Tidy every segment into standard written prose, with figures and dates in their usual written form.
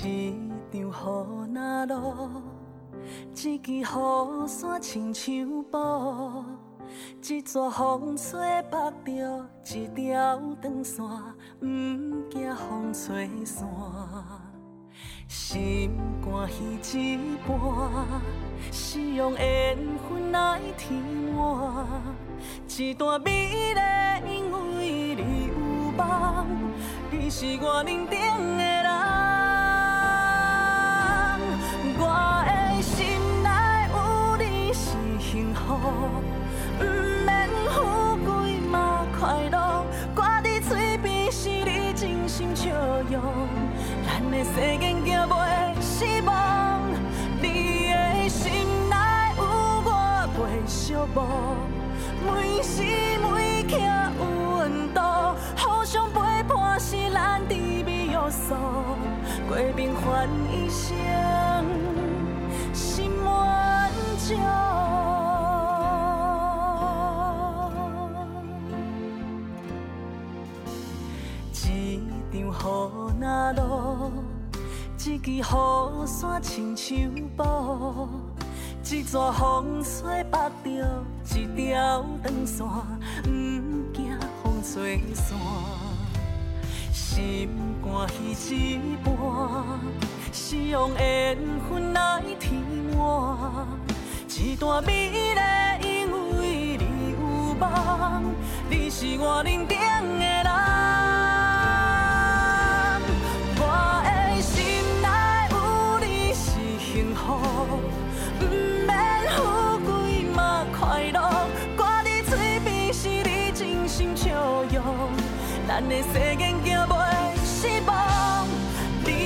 一场雨若落，一支雨伞亲像布，一撮风吹绑着一条长线，不惊风吹散。心肝彼一半，是用缘分来填满。一段美丽因为你有梦，你是我认定的人。我的心内有你是幸福，不免富贵嘛快乐。我的嘴边是你真心笑容，咱的誓言叫袂失望。你的心内有我袂寂寞。每时每刻有温度，互相陪伴是咱甜蜜要素，过平凡一生心满足。一场雨若落，一支雨伞亲像布，一撮风吹绑着一条长线，不惊风吹散。心肝彼一半，是用缘分来填满。一段美丽因为你有梦，你是我认定的人。我的心内有你是幸福。不免富贵嘛快乐，我的嘴边是你真心笑容，咱的誓言叫袂失望。你的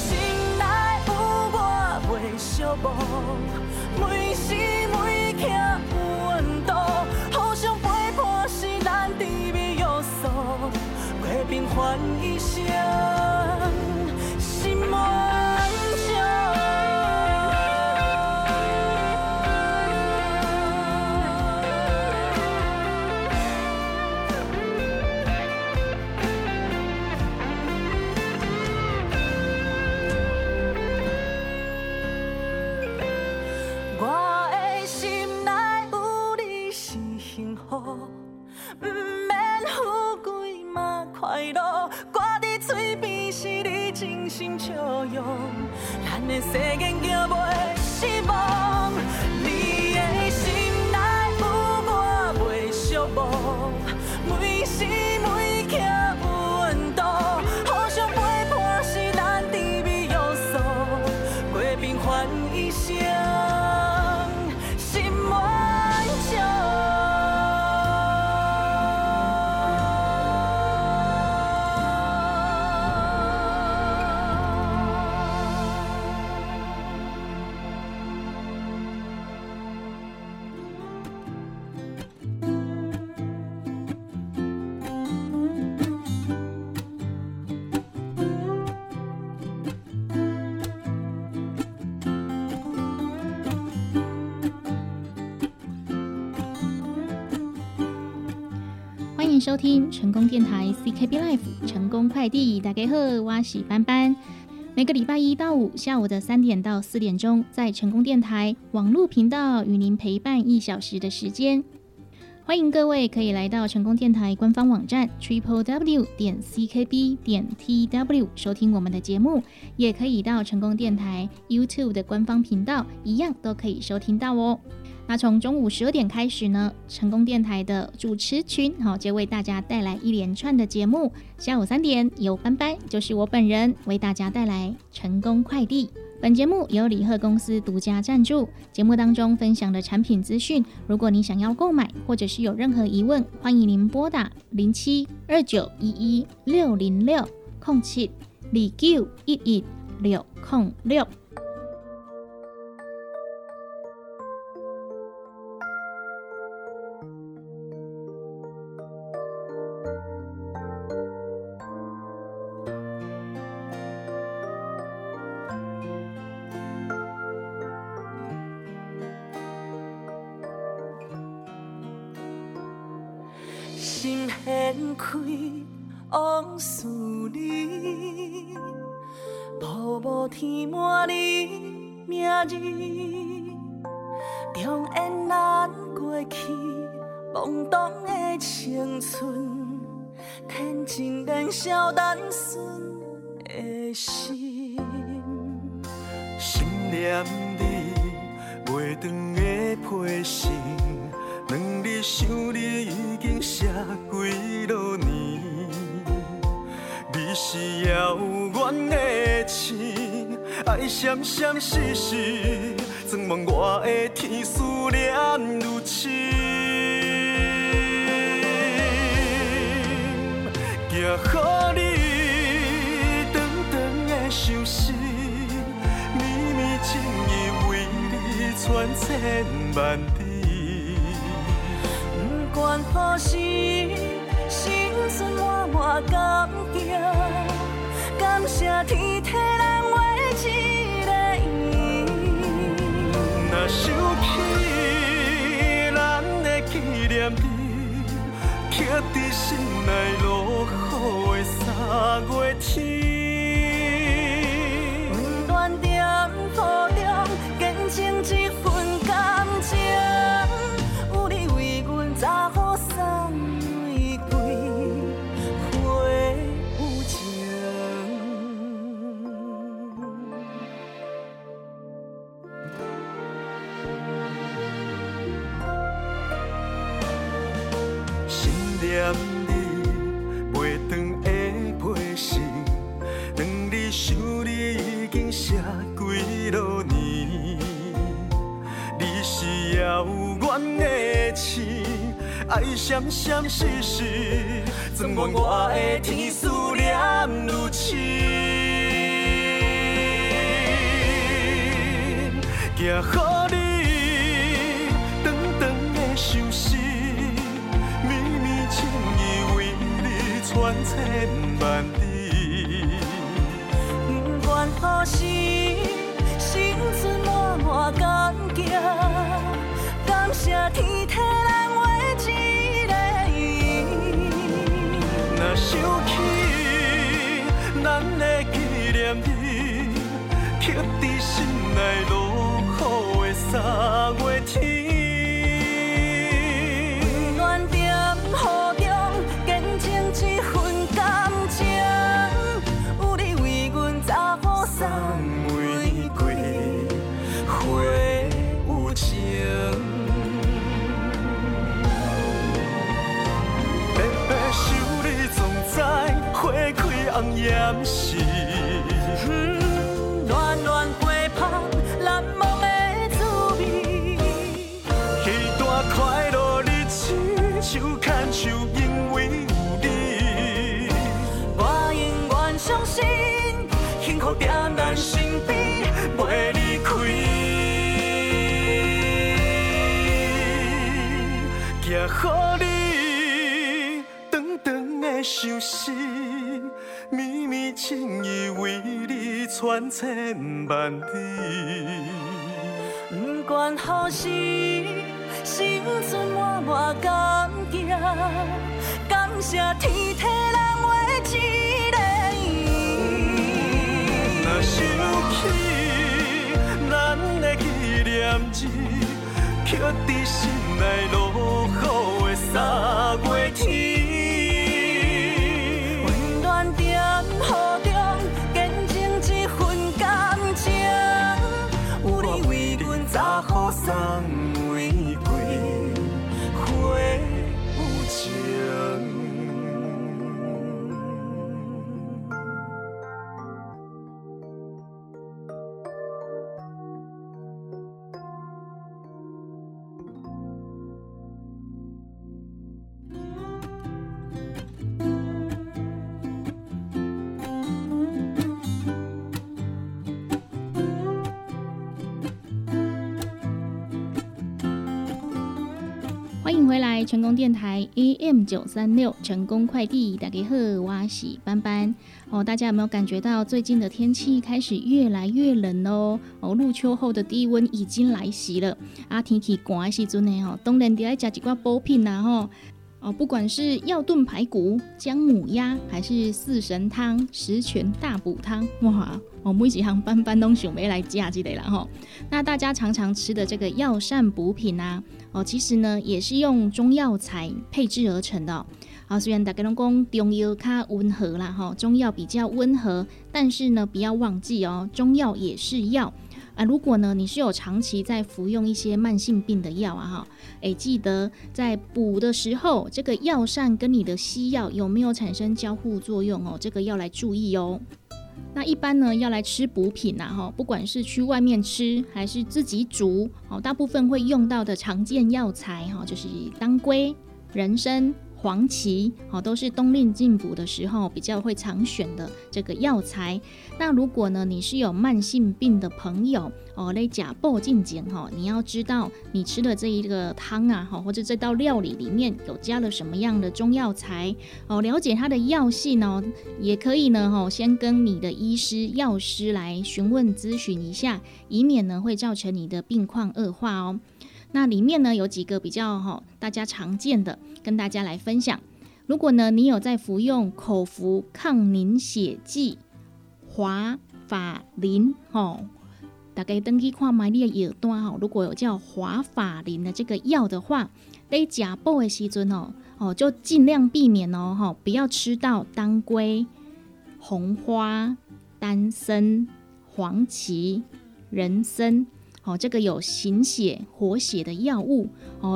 心内有我袂寂寞，每时每刻有温度，互相陪伴是咱甜蜜要素，过平凡一生心满足。不免富贵嘛快乐，我的嘴边是你真心笑容，咱的誓言叫袂失望。你的心内有我袂寂寞，每时每刻有温度，互相陪伴是咱甜蜜要素，过平凡一生。收听成功电台 CKB Life 成功快递，大家好，我是班班。每个礼拜一到五下午的3点到4点钟，在成功电台网络频道与您陪伴1小时的时间。欢迎各位可以来到成功电台官方网站 www.ckb.tw 收听我们的节目，也可以到成功电台 YouTube 的官方频道，一样都可以收听到哦。那从中午12点开始呢，成功电台的主持群就为大家带来一连串的节目。下午3点由班班，就是我本人，为大家带来成功快递。本节目由礼贺公司独家赞助。节目当中分享的产品资讯，如果你想要购买或者是有任何疑问，欢迎您拨打0729116060空气29116006。薄雾天满你名字，重演咱过去懵懂的青春，天真燃烧单纯的心，心念你袂长的批信，两日想你已经写几落年，你是遥远的星，爱闪闪烁烁，装满我的天思念如深，寄乎你长长的相思，绵绵情意为你传千万里，不管何时。心酸满满感激，感谢天替咱画一个圆。若想起咱的纪念你，刻在心内落雨的三月天。温暖在雨中见证这份感情，有你为阮扎好伞。念你袂长的批信，两日想你已经写几落年，你是遥远的星，爱闪闪烁烁，装满我的天思念如深，寄乎你长长的相思，传千万里，不管何时，心存满满感激，感谢天替咱画一个圆。若想起咱的纪念日，刻在心内落雨的三月天。红艳是暖暖陪伴难忘的滋味，彼段快乐日子手牵手，因为有你，我永远相信幸福在咱身边袂离开，寄乎你长长的相思，情意为你传千万里，不管何时，心存满满感激，感谢天替咱画一个圆。若想起咱的纪念日，刻在心内落雨的三月天。扎好送玫瑰花有情，回来成功电台 AM936 成功快递，大家好，我是班班哦。大家有没有感觉到最近的天气开始越来越冷哦？哦，入秋后的低温已经来袭了。啊，天气寒的时阵呢，吼，当然得爱吃一挂补品啦吼。不管是药炖排骨、姜母鸭，还是四神汤、十全大补汤，哇，每一项班班都想要来吃这个啦吼。那大家常常吃的这个药膳补品啊，其实呢也是用中药材配制而成的虽然大家都说中药比较温和啦吼，中药比较温和，但是呢不要忘记中药也是药。如果呢你是有长期在服用一些慢性病的药记得在补的时候，这个药膳跟你的西药有没有产生交互作用这个要来注意哦。那一般呢要来吃补品不管是去外面吃还是自己煮大部分会用到的常见药材就是当归、人参、黄芪都是冬令进补的时候比较会常选的这个药材。那如果呢你是有慢性病的朋友在吃补进前你要知道你吃的这一个汤啊或者这道料理里面有加了什么样的中药材了解它的药性也可以呢先跟你的医师药师来询问咨询一下，以免呢会造成你的病况恶化那里面呢有几个比较大家常见的跟大家来分享。如果呢你有在服用口服抗凝血剂华法林大家回去看看你的药单如果有叫华法林的这个药的话，在吃补的时候就尽量避免不要吃到当归、红花、丹参、黄芪、人参这个有行血活血的药物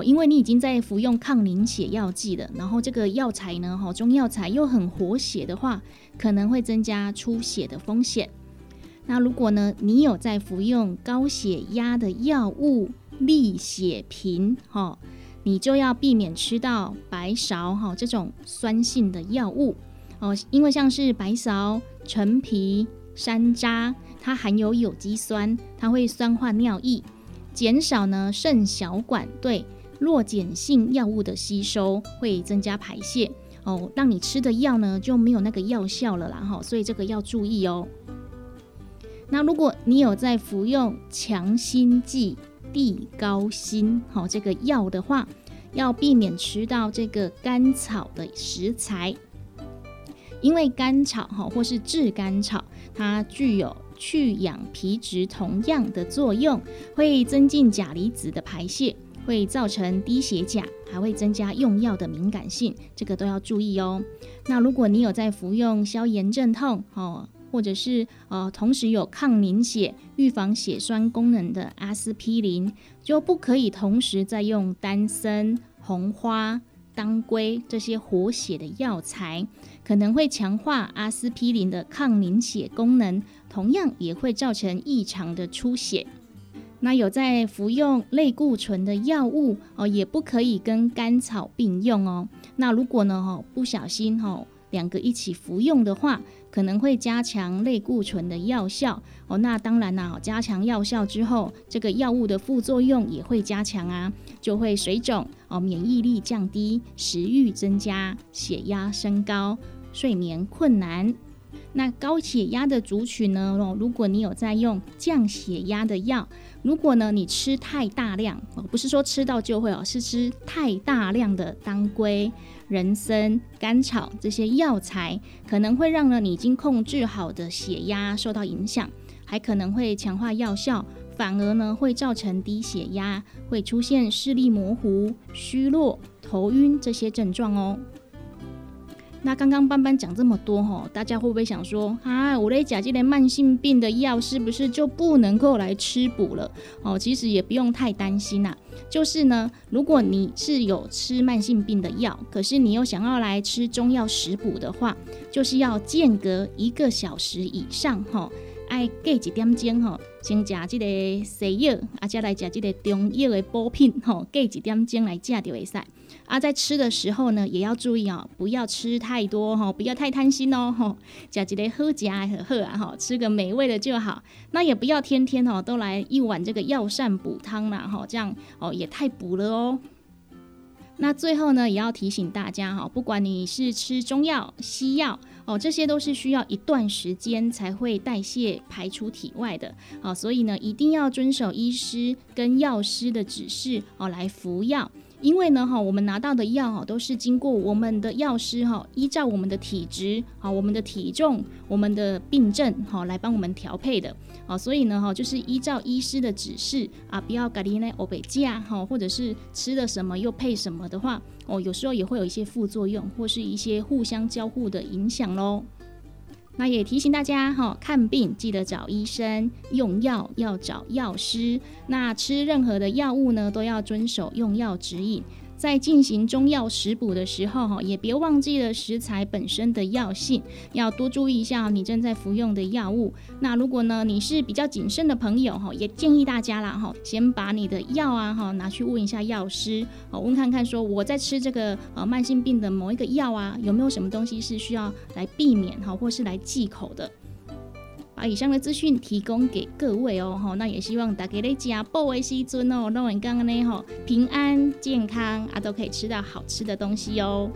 因为你已经在服用抗凝血药剂了，然后这个药材呢中药材又很活血的话，可能会增加出血的风险。那如果呢你有在服用高血压的药物利血平你就要避免吃到白芍这种酸性的药物因为像是白芍、陈皮、山楂它含有有机酸，它会酸化尿液，减少呢肾小管对弱碱性药物的吸收，会增加排泄让你吃的药呢就没有那个药效了啦所以这个要注意哦。那如果你有在服用强心剂地高辛这个药的话，要避免吃到这个甘草的食材，因为甘草或是炙甘草它具有去氧皮质同样的作用，会增进钾离子的排泄，会造成低血钾，还会增加用药的敏感性，这个都要注意哦。那如果你有在服用消炎镇痛或者是同时有抗凝血、预防血栓功能的阿司匹林，就不可以同时再用丹参、红花、当归这些活血的药材，可能会强化阿司匹林的抗凝血功能，同样也会造成异常的出血。那有在服用类固醇的药物也不可以跟甘草并用那如果呢不小心两个一起服用的话，可能会加强类固醇的药效那当然啦加强药效之后，这个药物的副作用也会加强就会水肿免疫力降低，食欲增加，血压升高，睡眠困难。那高血压的族群呢如果你有在用降血压的药，如果呢你吃太大量不是说吃到就会是吃太大量的当归、人参、甘草这些药材，可能会让呢你已经控制好的血压受到影响，还可能会强化药效，反而呢会造成低血压，会出现视力模糊、虚弱、头晕这些症状那刚刚班班讲这么多大家会不会想说我在吃这类慢性病的药是不是就不能够来吃补了其实也不用太担心就是呢如果你是有吃慢性病的药，可是你又想要来吃中药食补的话，就是要间隔1个小时以上要隔一点钟先吃这个西药再来吃这个中药的补品隔一点钟来吃就可以在吃的时候呢也要注意不要吃太多不要太贪心吃一个好吃的就好吃个美味的就好。那也不要天天都来一碗这个药膳补汤啦这样也太补了那最后呢也要提醒大家不管你是吃中药西药这些都是需要一段时间才会代谢排出体外的所以呢一定要遵守医师跟药师的指示来服药，因为呢我们拿到的药都是经过我们的药师依照我们的体质、我们的体重、我们的病症来帮我们调配的，所以呢就是依照医师的指示啊，不要自己在黑白吃，或者是吃了什么又配什么的话，有时候也会有一些副作用或是一些互相交互的影响咯。那也提醒大家看病记得找医生，用药要找药师，那吃任何的药物呢都要遵守用药指引，在进行中药食补的时候也别忘记了食材本身的药性，要多注意一下你正在服用的药物。那如果呢你是比较谨慎的朋友，也建议大家啦先把你的药啊拿去问一下药师，问看看说我在吃这个慢性病的某一个药啊，有没有什么东西是需要来避免或是来忌口的。把以上的资讯提供给各位哦，那也希望大家在吃补的时候都能这样平安健康啊，都可以吃到好吃的东西哦。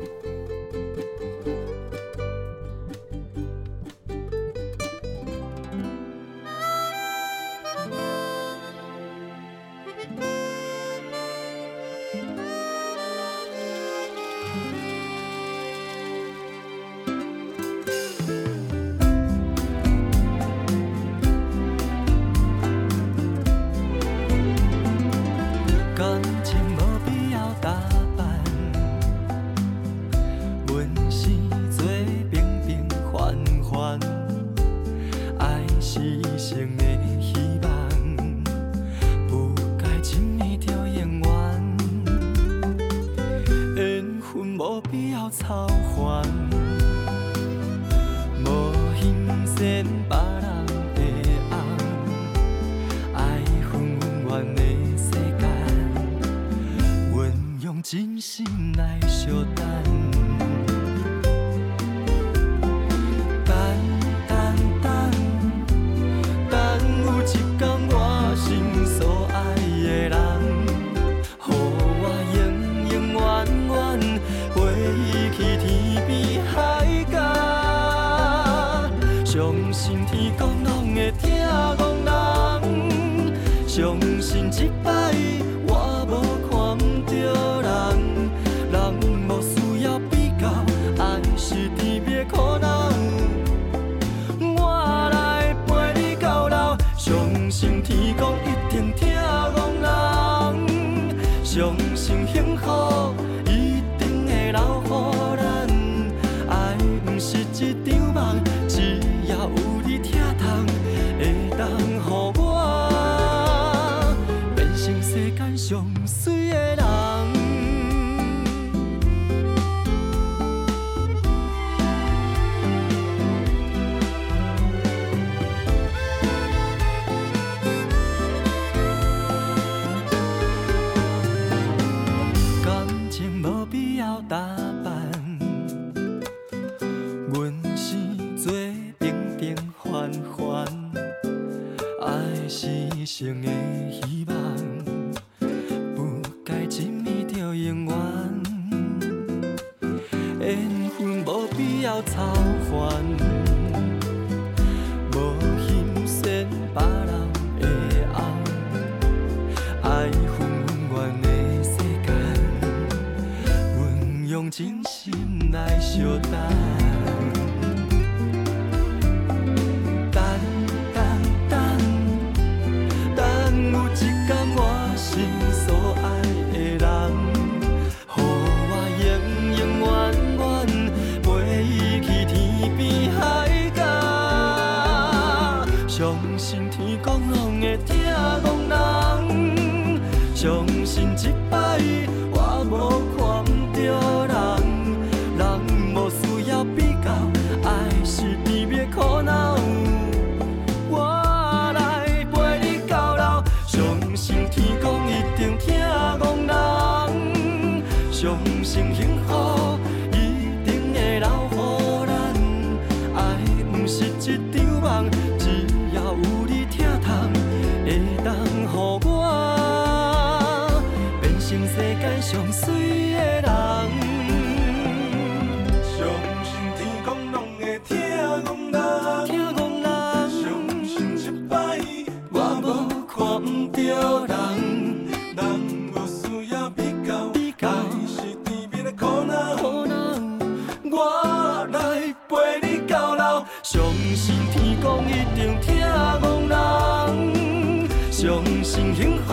陪你到老，相信天公一定疼憨人，相信幸福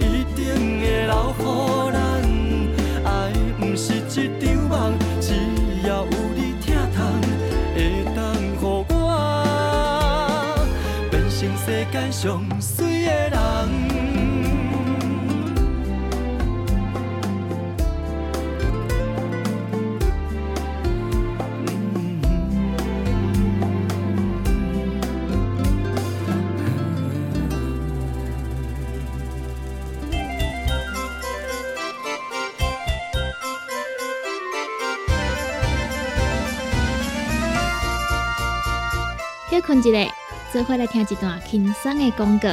一定会留乎咱。爱不是一场梦，只要有你疼痛，会当乎我变成世界上水的人。困一下，做伙来听一段轻松的广告。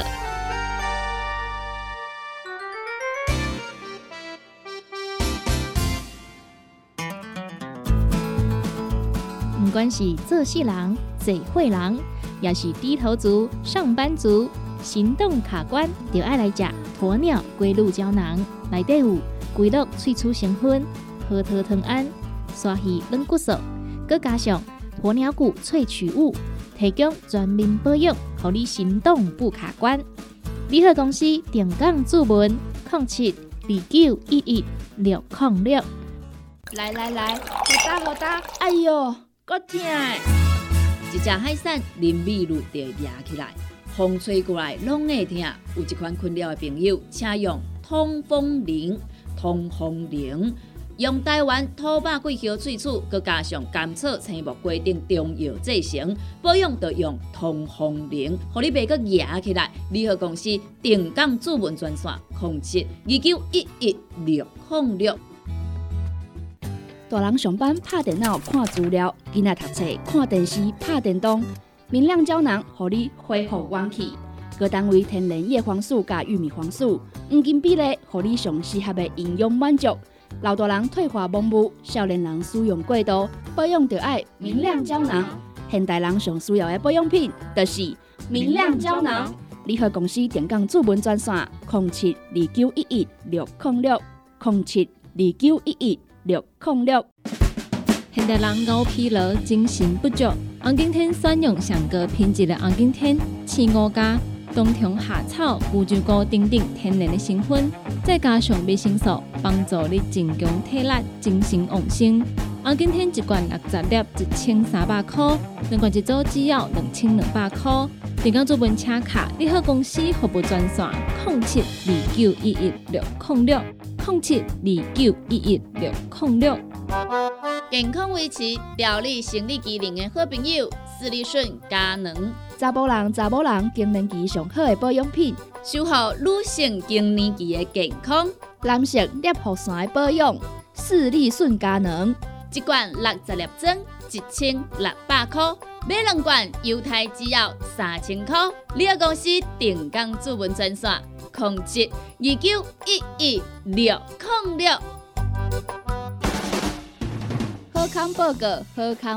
不管是做事人、嘴会人，也是低头族、上班族、行动卡关，就爱来吃鸵鸟龟鹿胶囊。内底有龟鹿萃取成分、核桃藤胺、鲨鱼软骨素，佮加上鸵鸟骨萃取物。提供全面保养，让你行动不卡关。联合公司定岗注文0729116006。来来来，好打好打，哎呦，够痛！一只海扇淋米露就压起来，风吹过来拢会痛。有一款困扰的朋友，请用通风灵。用台湾土白桂花萃取，佮加上甘草、青木规定中药制成，保养就用通风灵，互你袂佮牙起来。联合公司定岗主文专线0729116006。大人上班拍电脑看资料，囡仔读册看电视拍电动，明亮胶囊，互你恢复元气。各单位天然叶黄素佮玉米黄素，黄金比例，互你上适合的营养满足。老大人退化盲目，少年人使用过度，保养就要明亮胶囊。现代人上需要的保养品就是明亮胶囊。联合公司电工主文专线0729116006，0729116006。现代人熬疲劳，精神不足。红景天选用上高品质的红景天、刺五加、冬虫夏草、乌鸡膏等等天然的成分，再加上维生素，帮助你增强体力、精神旺盛。红景天一罐60粒，1300块；两罐一组，只要2200块。订购做文车卡，你好公司服务专线0729116006，0729116006。健康维持、调理生理机能的好朋友，斯利顺佳能。查某人更年期上好的保养品，守护女性更年期的健康。男性尿道腺的保养，视力顺佳能，一罐60粒装，1600块；买两罐犹太只要3000块。你个公司定岗主文专线0729116006。好康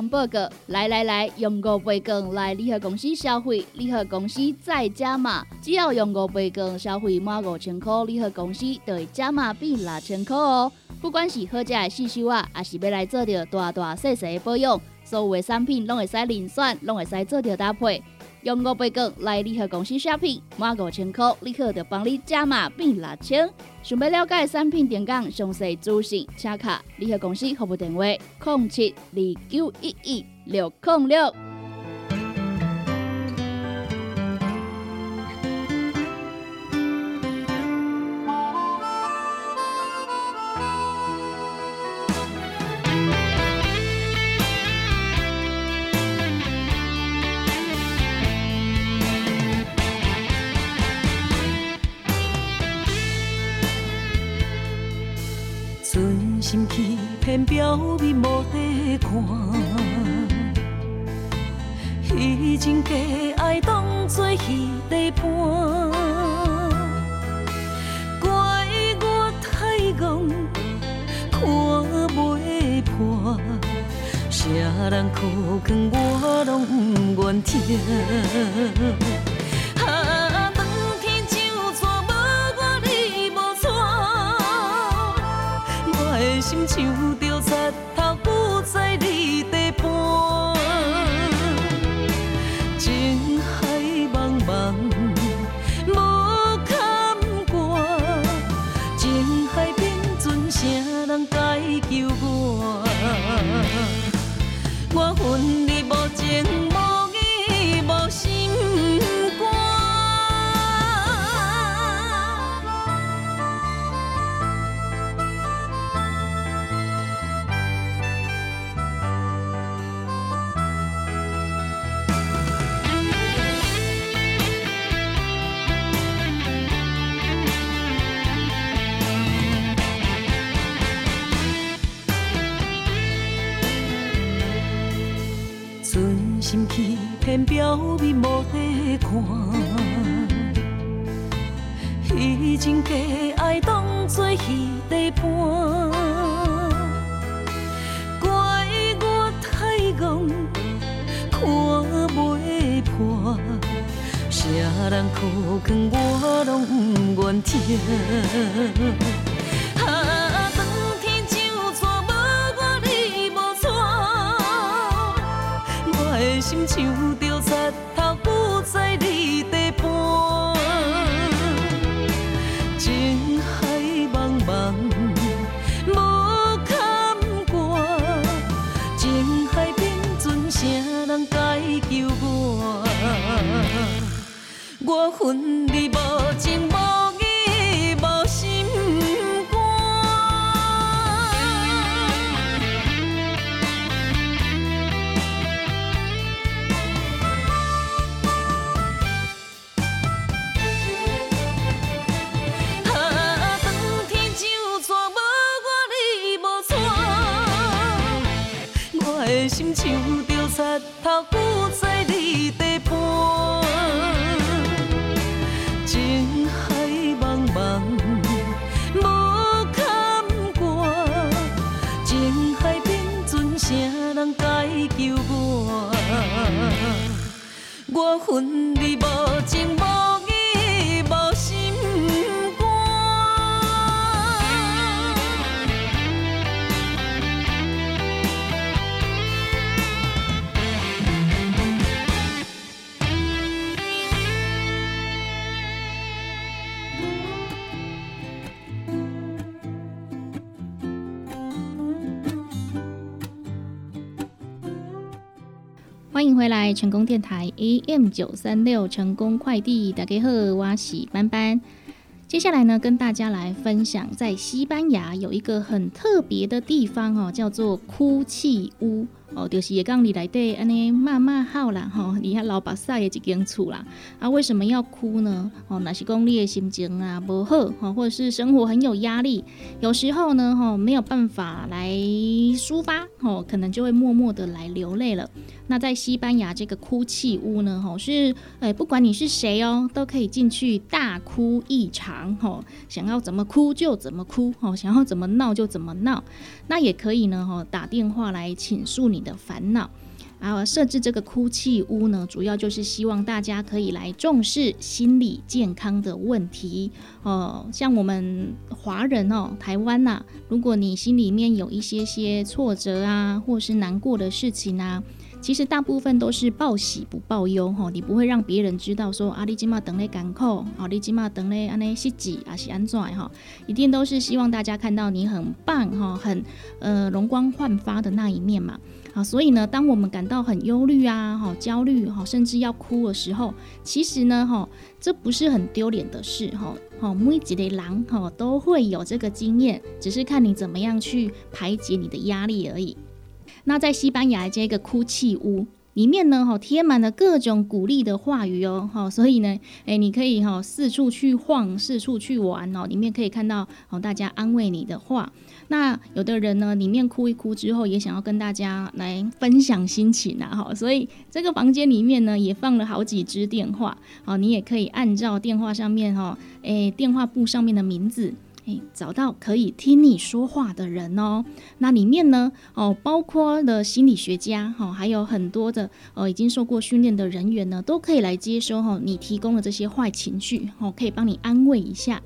报告，来，用5倍券来联合公司消费，联合公司再加码，只要用5倍券消费满5000块，联合公司就会加码变6000块哦。不管是好食的四修啊，还是要来做着大大细细的保养，所有的产品拢会使另选，拢会使做着搭配。用5倍券来联合公司 shopping， 满5000块，立刻就帮你加码变6000。想要了解产品电工详细资讯，请卡联合公司服务电话0729116006。心欺骗表面无底看，虚情假爱当作戏底伴。怪我太戆，看袂破，谁人苦劝我拢不愿听。心像着石头，不知你在搬。我恨你无情无义无心肝，存心欺骗表面无底看，虚情假爱当作戏底伴。怪我太戆，看袂破，谁人苦劝我拢不愿听。心像着石头，不在你地盘。情海茫茫，无坎坷。情海变船，啥人解救我？我恨你无情无义无心。心像着石头，不在你地盘。情海茫茫，无坎坷。情海变船，啥人解救我？我恨你无情无义无心。欢迎回来，成功电台 AM936 成功快递，大家好，我是班班。接下来呢，跟大家来分享，在西班牙有一个很特别的地方哦，叫做哭泣屋哦，就是也讲你来对安尼骂骂号啦吼，你遐老百姓也一间厝啦啊，为什么要哭呢？哦，那是讲你的心情啊不好哦，或者是生活很有压力，有时候呢吼、哦、没有办法来抒发哦，可能就会默默的来流泪了。那在西班牙这个哭泣屋呢，是不管你是谁哦，都可以进去大哭一场，想要怎么哭就怎么哭，想要怎么闹就怎么闹。那也可以呢，打电话来倾诉你的烦恼。啊，设置这个哭泣屋呢，主要就是希望大家可以来重视心理健康的问题。像我们华人哦，台湾啊，如果你心里面有一些挫折啊，或是难过的事情啊，其实大部分都是报喜不报忧吼，你不会让别人知道说啊，你今嘛等嘞艰苦，啊你今嘛等嘞安尼失志，啊是安怎哈？一定都是希望大家看到你很棒哈，很容光焕发的那一面嘛。啊，所以呢，当我们感到很忧虑啊、哈焦虑、哈甚至要哭的时候，其实呢，哈这不是很丢脸的事哈。哦，每一个人哈都会有这个经验，只是看你怎么样去排解你的压力而已。那在西班牙这个哭泣屋里面呢，贴满了各种鼓励的话语哦，所以呢，你可以四处去晃，四处去玩哦，里面可以看到大家安慰你的话。那有的人呢，里面哭一哭之后，也想要跟大家来分享心情啊，所以这个房间里面呢，也放了好几支电话，你也可以按照电话上面电话簿上面的名字。找到可以听你说话的人哦。那里面呢，包括了心理学家，还有很多的已经受过训练的人员呢，都可以来接收你提供的这些坏情绪，可以帮你安慰一下。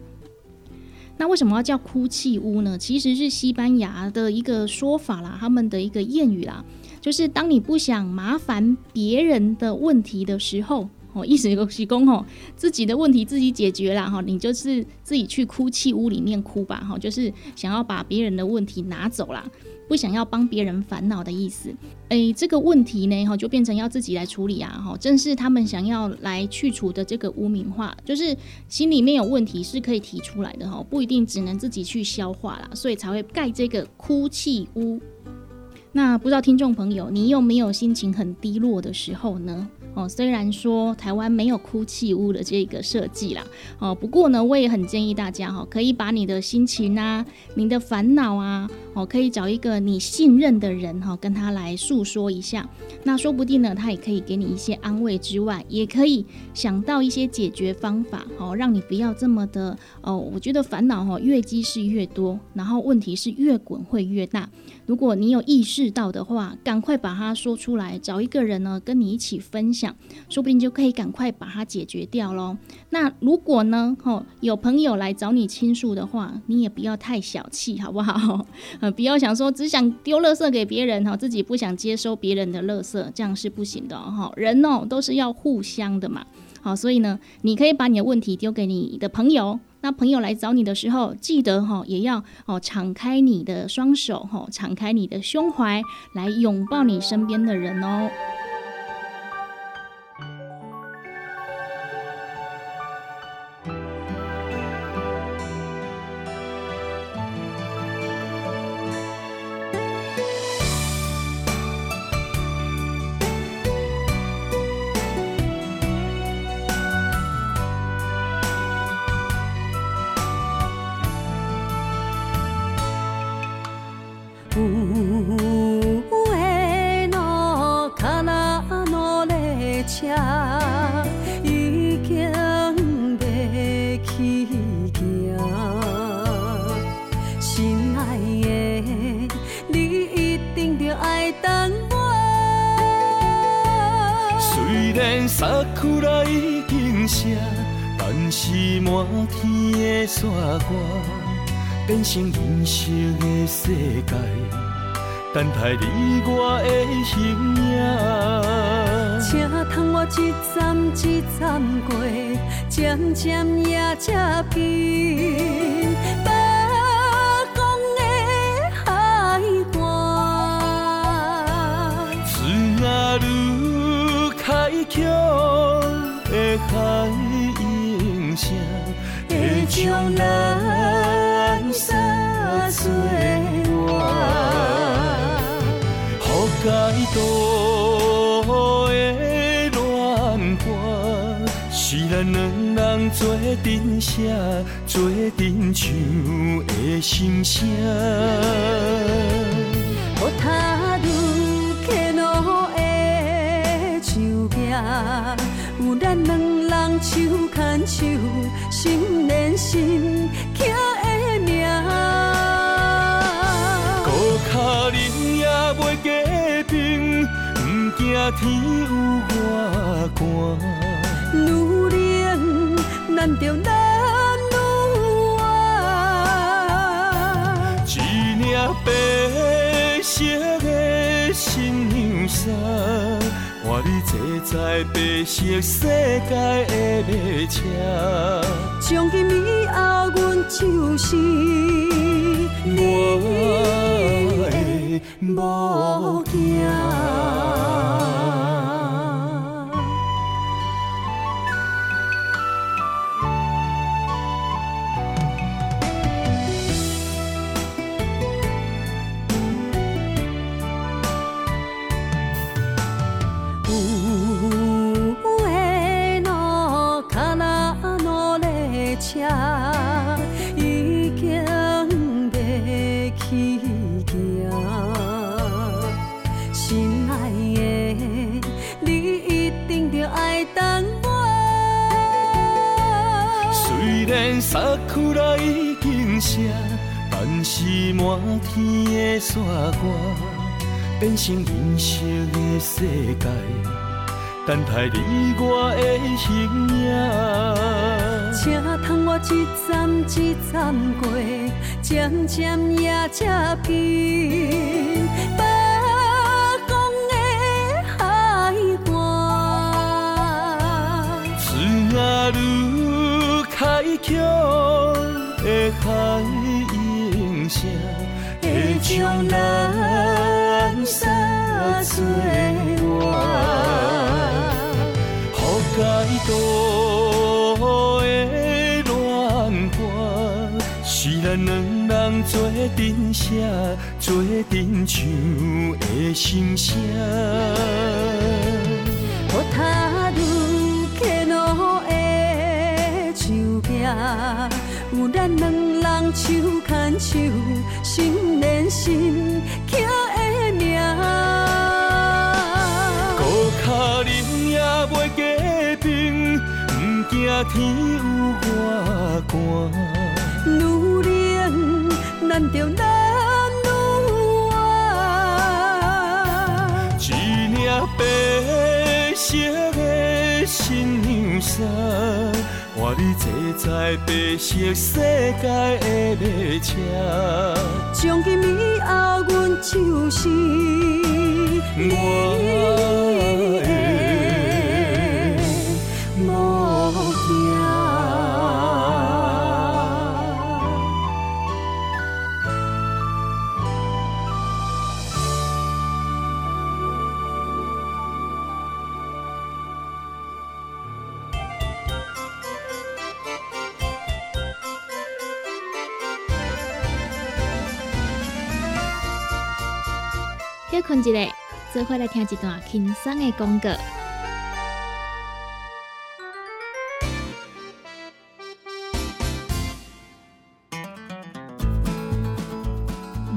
那为什么要叫哭泣屋呢？其实是西班牙的一个说法啦，他们的一个谚语啦，就是当你不想麻烦别人的问题的时候，意思就是说自己的问题自己解决啦，你就是自己去哭泣屋里面哭吧，就是想要把别人的问题拿走啦，不想要帮别人烦恼的意思。这个问题呢就变成要自己来处理啊，正是他们想要来去除的这个污名化，就是心里面有问题是可以提出来的，不一定只能自己去消化啦，所以才会盖这个哭泣屋。那不知道听众朋友你有没有心情很低落的时候呢？虽然说台湾没有哭泣屋的这个设计啦，不过呢我也很建议大家可以把你的心情啊，你的烦恼啊，可以找一个你信任的人跟他来诉说一下，那说不定呢他也可以给你一些安慰之外，也可以想到一些解决方法，让你不要这么的我觉得烦恼越积是越多，然后问题是越滚会越大。如果你有意识到的话，赶快把它说出来，找一个人呢跟你一起分享，说不定就可以赶快把它解决掉咯。那如果呢有朋友来找你倾诉的话，你也不要太小气好不好，不要想说只想丢垃圾给别人，自己不想接收别人的垃圾，这样是不行的人都是要互相的嘛。好，所以呢你可以把你的问题丢给你的朋友，那朋友来找你的时候，记得也要敞开你的双手，敞开你的胸怀，来拥抱你身边的人哦。变成人生的世界，等待你我的形影。请通我一站一站过，渐渐也接近北方的海岸。船啊，如开桥的海涌声，会将咱。洒水岸，覆盖岛的暖波，是咱两人做阵写、做阵唱的心声。乌塔如溪路的树叶。有咱两人手牵手，心连心，叫的名。高脚冷也袂结冰，不惊天有我寒。愈冷咱就咱愈爱。一领白色的新娘衫。我你坐在白色世界的马车，从今以后，阮就是你的母子。沙丘来已经写，但是满天的雪歌变成人生的世界，等待你我的形影。请通我一站一站过，渐渐也接近北方的海岸。海英雄会将咱三做伴，覆盖岛的暖歌是咱两人做阵写做阵唱的心声，波塔如克努的手柄有咱两人手牵手，心连心，叫的名。孤脚冷也袂结冰，不惊天有我寒。愈冷，咱就咱愈爱。一领白色的新娘衫。我你坐在白色世界的马车，从今以后阮就是你的模困一下，做伙来听一段轻松的广告。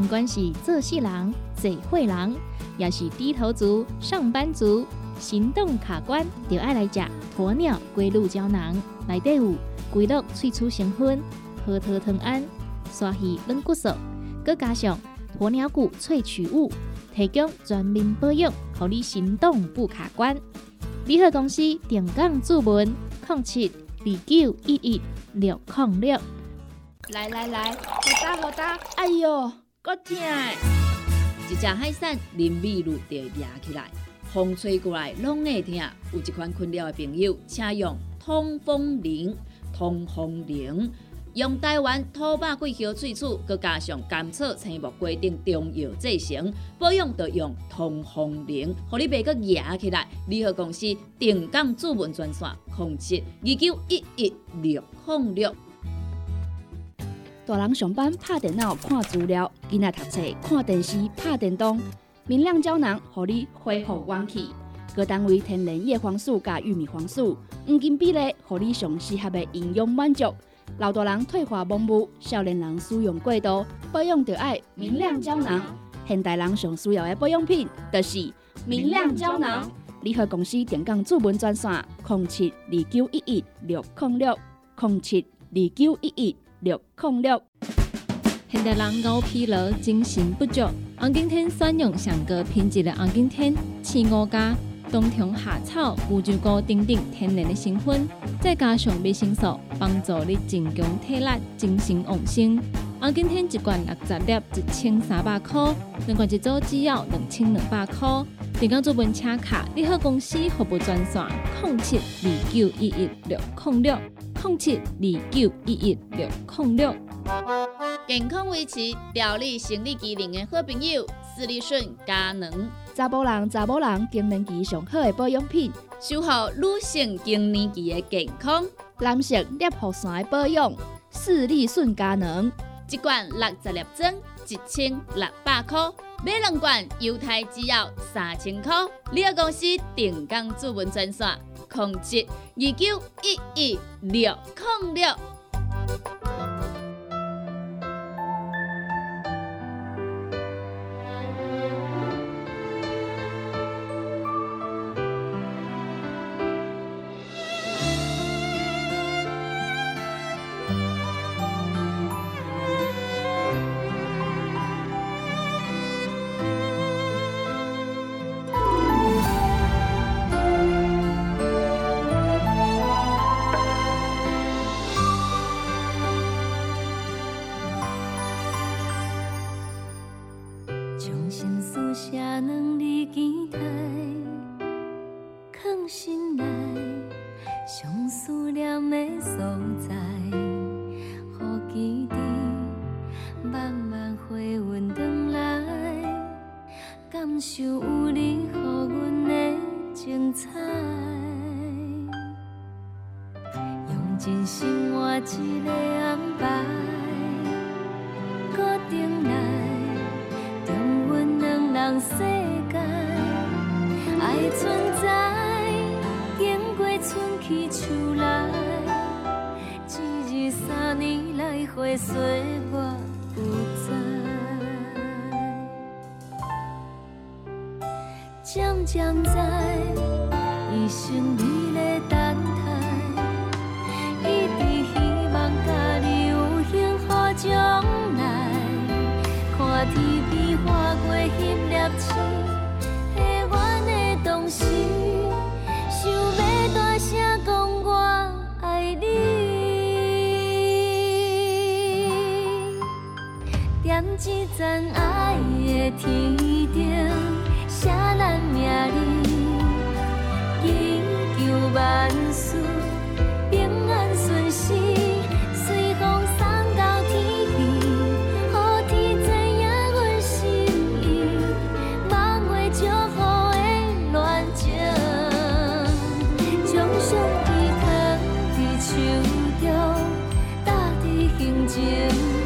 不管是做事人、嘴会人，也是低头族、上班族、行动卡关，就爱来吃鸵鸟龟鹿胶囊，内底有龟鹿萃取成分、核桃藤胺、鲨鱼软骨素，佮加上鸵鸟骨萃取物。提供全面保养，让你行动不卡关。联合公司定岗注文0729116606。来来来，好打！哎呦，够痛！一只海扇淋米露就压起来，风吹过来拢会痛。有一款困扰的朋友，请用通风铃。用台湾土白桂花萃取，佮加上甘草、青木规定中药制成，保养要用通风灵，互你袂佮压起来。联合公司定岗主文专线0729116606。大人上班拍电脑看资料，囡仔读册看电视拍电动，明亮胶囊，互你恢复元气。各单位天然叶黄素佮玉米黄素，黄金比例，互你上适合的营养满足。老大人退化盲目，少年人使用过度，保养就要明亮胶囊。现代人上需要的保养品就是明亮胶囊。联合公司电工主文专线0729116606，0729116606。现代人熬疲劳，精神不足。红景天选用上个品质的红景天、青乌加、冬虫夏草、乌鸡膏等等天然的成分，再加上维生素，帮助你增强体力、精神旺盛。红景天一罐60粒，1300块；两罐一组，只要2200块。订购做文车卡，你好公司服务专线0729116606，0729116606。健康维持、调理生理机能的好朋友，斯利顺佳能。查甫人更年期上好的保养品，守护女性更年期的健康。男性尿道酸的保养，视力顺佳能。一罐60粒装，1600块；买两罐犹太只要3000块。你个公司定岗主文专线0729116606。相思念的所在，予记得。精彩，用真心换一个红牌，固定来重温两人世界，爱存在，经过春去秋来，一日三年来回岁月不再。渐渐知，一生美丽等待，一直希望家己有幸福将来。看天边划过翕粒星，在阮的同时，想要大声讲我爱你。点一盏爱的天灯。写咱名字，祈求万事平安顺心，随风送到天边，好天知影阮心意，望袂祝福的恋情，将相片放伫手中，搭伫胸前。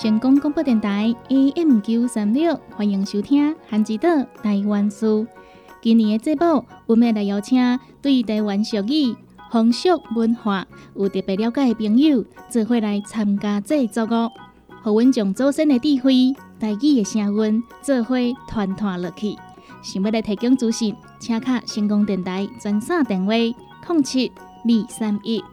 成功广播电台 AM936， 欢迎收听汉字岛台湾书。今年的节目，我们来邀请对台湾俗语、风俗文化有特别了解的朋友，做伙来参加制作哦。互阮将祖先的智慧、台语的声韵，做伙传传落去。想要来提供资讯，请卡成功电台专线电话0723100007231000。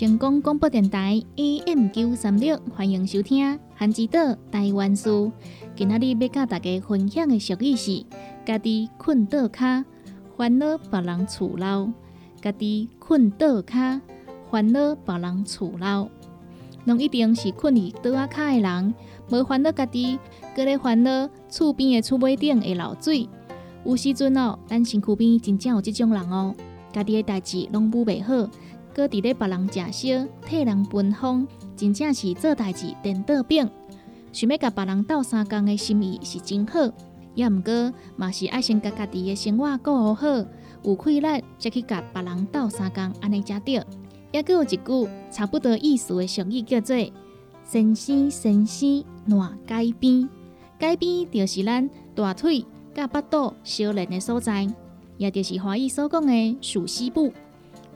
成功广播电台 AM936， 欢迎收听番薯岛台湾事。今仔日要甲大家分享的俗语是：家己困倒跤，烦恼别人厝漏；家己困倒跤，烦恼别人厝漏。拢一定是困伫桌仔跤的人，无烦恼家己，搁咧烦恼厝边的厝尾顶会漏水。有时阵哦，咱身躯边真正有这种人哦，家己的代志拢顾袂好，搁伫咧别人食烧，替人分风，真正是做代志颠倒变。想要甲别人斗相共的心意是真好，也毋过嘛是爱先甲家己的生活顾好好，有气力才去甲别人斗相共，安尼才对。也佫有一句差不多意思的俗语叫做“先生先生烂街边”，街边就是咱大腿甲巴肚相连的所在，也就是华语所讲的属西部。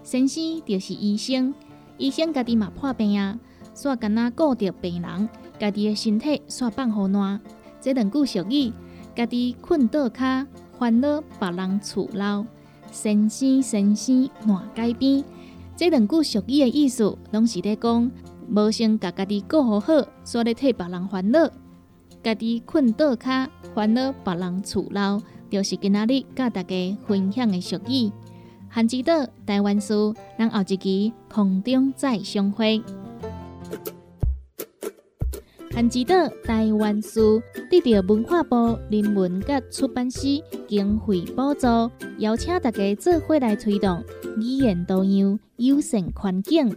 先生就是医生，医生家己嘛破病啊，煞干那顾着病人，家己的身体煞放互烂。这两句俗语，家己困倒跤，烦恼别人厝漏。先生先生烂街边。这两句俗语的意思，拢是在讲，无先把家己顾好好，煞咧替别人烦恼。家己困倒跤，烦恼别人厝漏，就是今仔日甲大家分享的俗语。番薯岛台湾事，咱后一期空中再相会。番薯岛台湾事得到文化部人文甲出版社经费补助，邀请大家做伙来推动语言多样友善环境。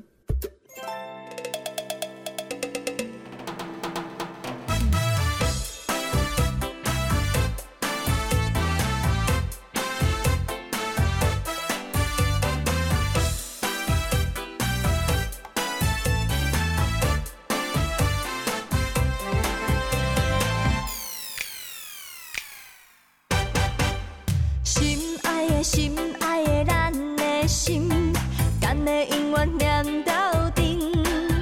星儿亮晶晶，感谢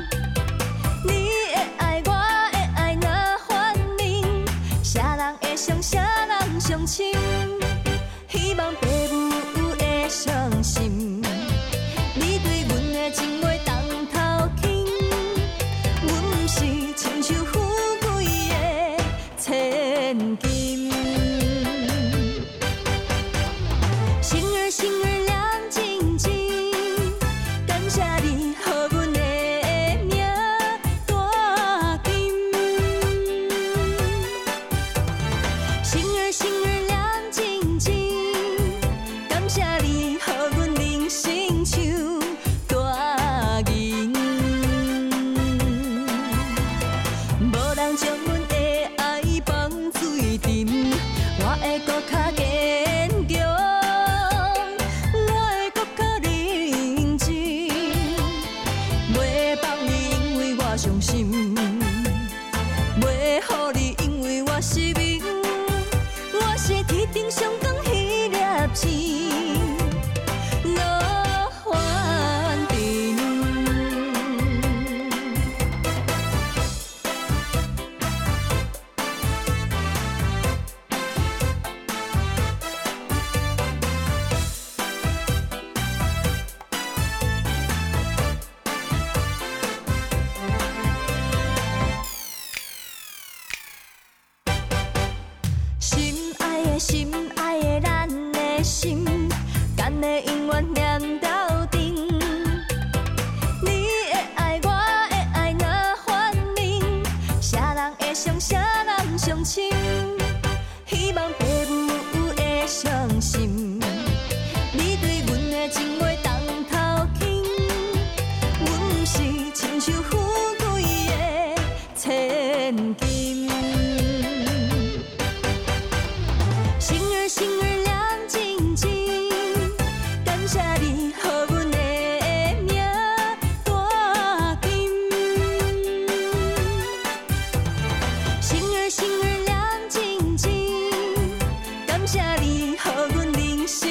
你予阮人生。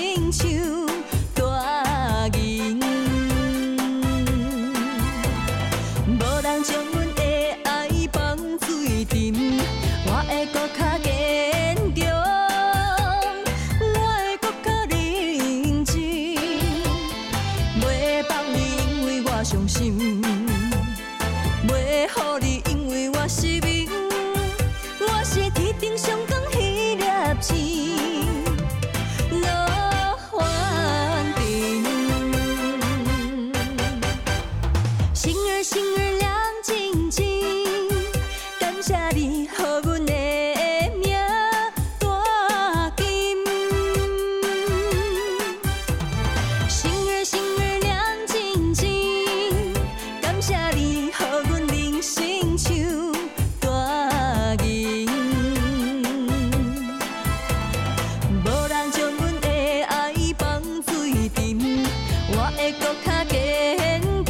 你予阮的名大金。生儿念亲情，感谢你予阮人生唱大银。无人将阮的爱放水沉，我会搁较坚强。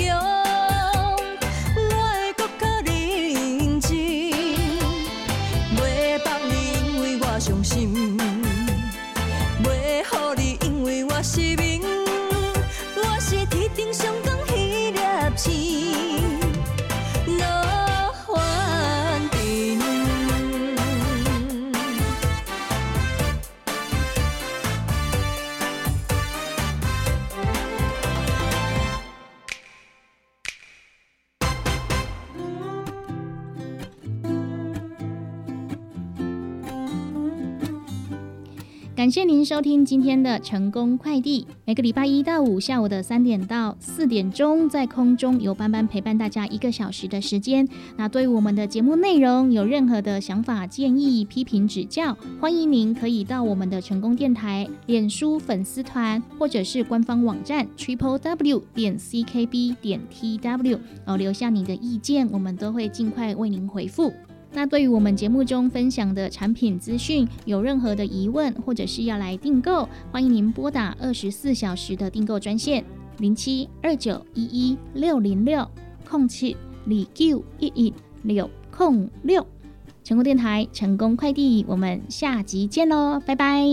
感谢您收听今天的成功快递。每个礼拜一到五下午的3点到4点钟，在空中由班班陪伴大家1个小时的时间。那对于我们的节目内容有任何的想法、建议、批评指教，欢迎您可以到我们的成功电台脸书粉丝团，或者是官方网站 www.ckb.tw 留下你的意见，我们都会尽快为您回复。那对于我们节目中分享的产品资讯有任何的疑问，或者是要来订购，欢迎您拨打24小时的订购专线07291160600729116060。成功电台成功快递，我们下集见喽，拜拜。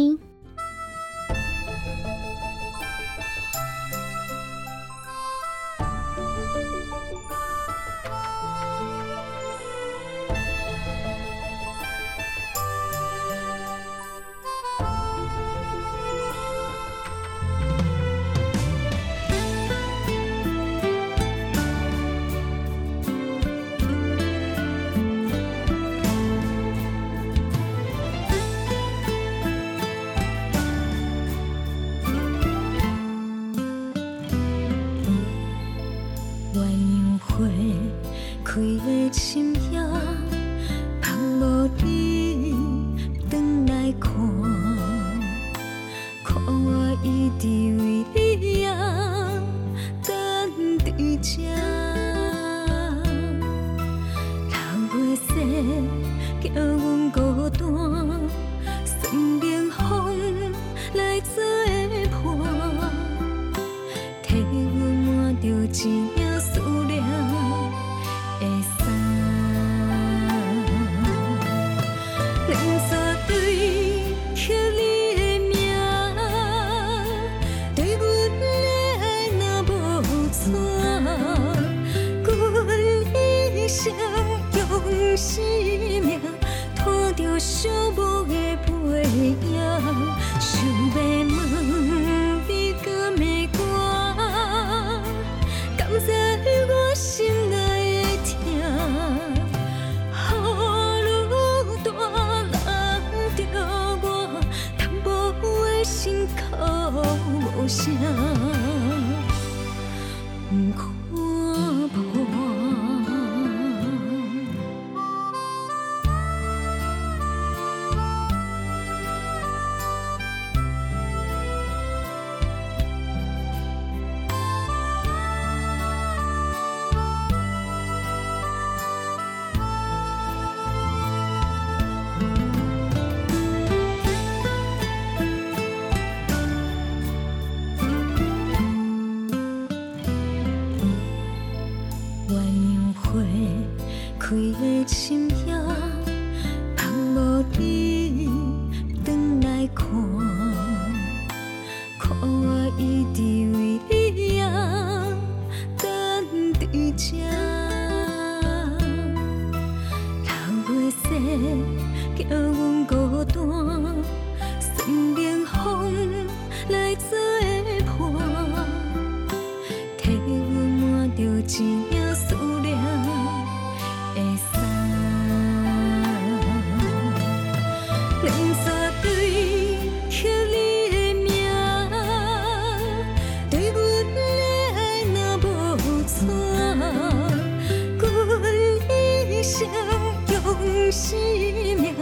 生命，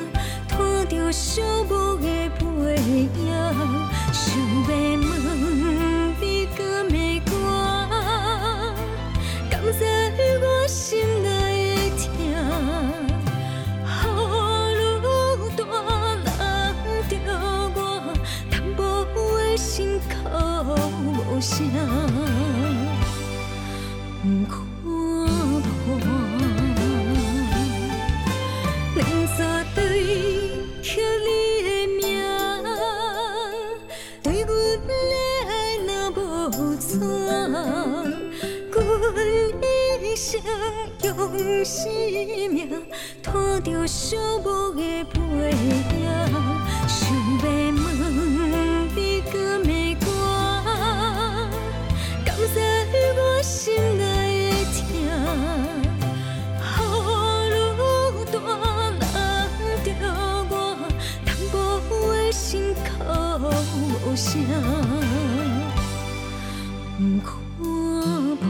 看着寂寞的背影，想要问你敢会我感谢我心内的痛，雨愈大人着我淡薄的心哭无声，不看路冷煞对捡你的命，对阮的爱若无错，阮一生用生命拖着寂寞的背影，想要问你敢会我感谢我心内的痛，心哭无声，不看破。